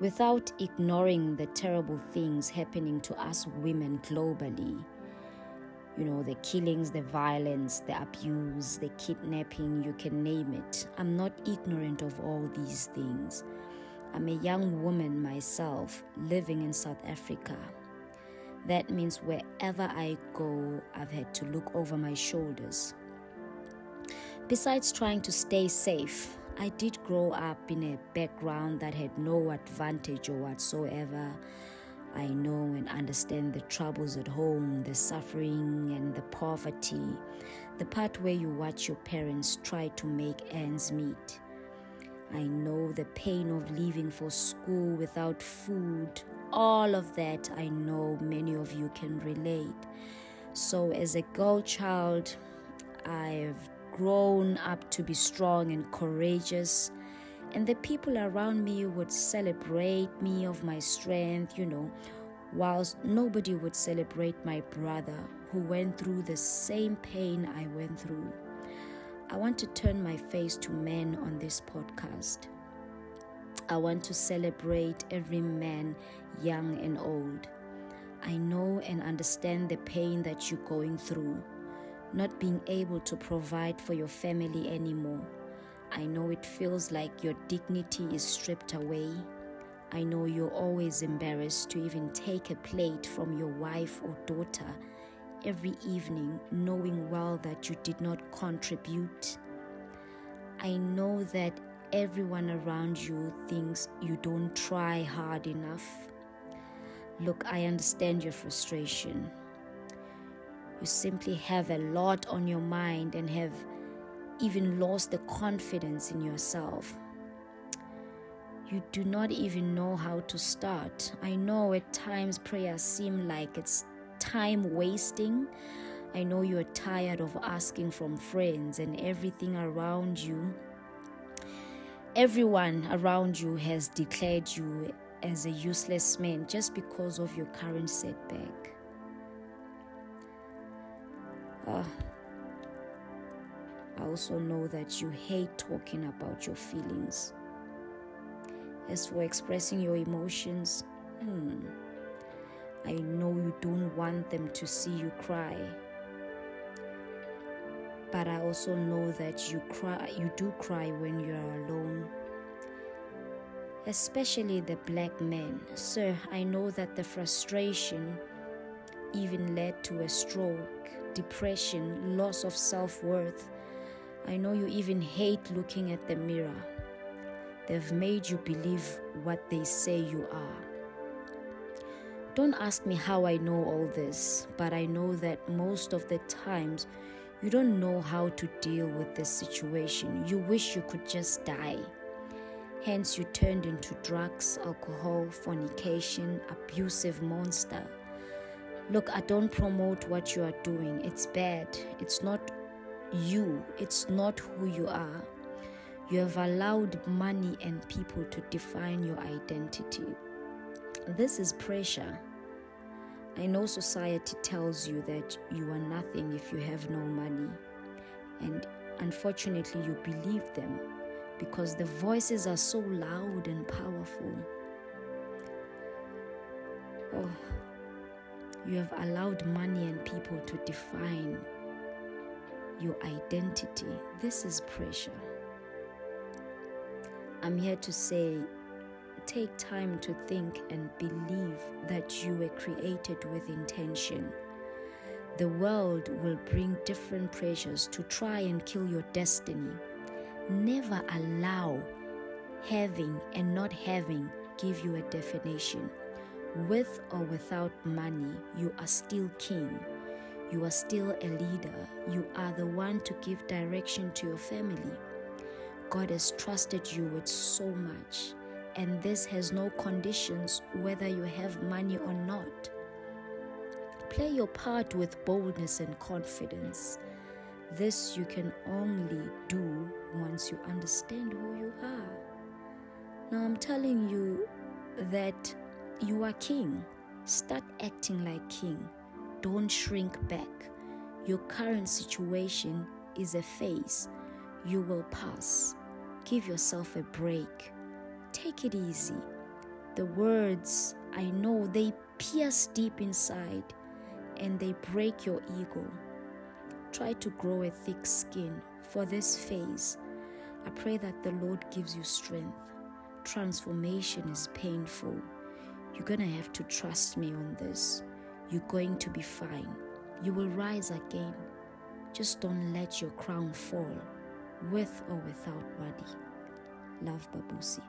without ignoring the terrible things happening to us women globally. You know, the killings, the violence, the abuse, the kidnapping, you can name it. I'm not ignorant of all these things. I'm a young woman myself living in South Africa. That means wherever I go, I've had to look over my shoulders. Besides trying to stay safe, I did grow up in a background that had no advantage or whatsoever. I know and understand the troubles at home, the suffering and the poverty, the part where you watch your parents try to make ends meet. I know the pain of leaving for school without food. All of that, I know many of you can relate. So as a girl child, I've grown up to be strong and courageous. And the people around me would celebrate me of my strength, you know, whilst nobody would celebrate my brother who went through the same pain I went through. I want to turn my face to men on this podcast. I want to celebrate every man, young and old. I know and understand the pain that you're going through, not being able to provide for your family anymore. I know it feels like your dignity is stripped away. I know you're always embarrassed to even take a plate from your wife or daughter every evening, knowing well that you did not contribute. I know that everyone around you thinks you don't try hard enough. Look, I understand your frustration. You simply have a lot on your mind and have even lost the confidence in yourself. You do not even know how to start. I know at times prayers seem like it's time wasting. I know you're tired of asking from friends and everything around you. Everyone around you has declared you as a useless man just because of your current setback. I also know that you hate talking about your feelings. As for expressing your emotions, I know you don't want them to see you cry. But I also know that you do cry when you are alone. Especially the black men. Sir, I know that the frustration even led to a stroke, depression, loss of self-worth. I know you even hate looking at the mirror. They've made you believe what they say you are. Don't ask me how I know all this, but I know that most of the times you don't know how to deal with this situation. You wish you could just die. Hence, you turned into drugs, alcohol, fornication, abusive monster. Look, I don't promote what you are doing. It's bad. It's not you. It's not who you are. You have allowed money and people to define your identity. This is pressure. I know society tells you that you are nothing if you have no money. And unfortunately, you believe them because the voices are so loud and powerful. Oh, you have allowed money and people to define your identity. This is pressure. I'm here to say, take time to think and believe that you were created with intention. The world will bring different pressures to try and kill your destiny. Never allow having and not having give you a definition. With or without money, you are still king. You are still a leader. You are the one to give direction to your family. God has trusted you with so much, and this has no conditions whether you have money or not. Play your part with boldness and confidence. This you can only do once you understand who you are. Now I'm telling you that you are king. Start acting like king. Don't shrink back. Your current situation is a phase. You will pass. Give yourself a break. Take it easy. The words, I know, they pierce deep inside and they break your ego. Try to grow a thick skin for this phase. I pray that the Lord gives you strength. Transformation is painful. You're going to have to trust me on this. You're going to be fine. You will rise again. Just don't let your crown fall, with or without body. Love, Babusi.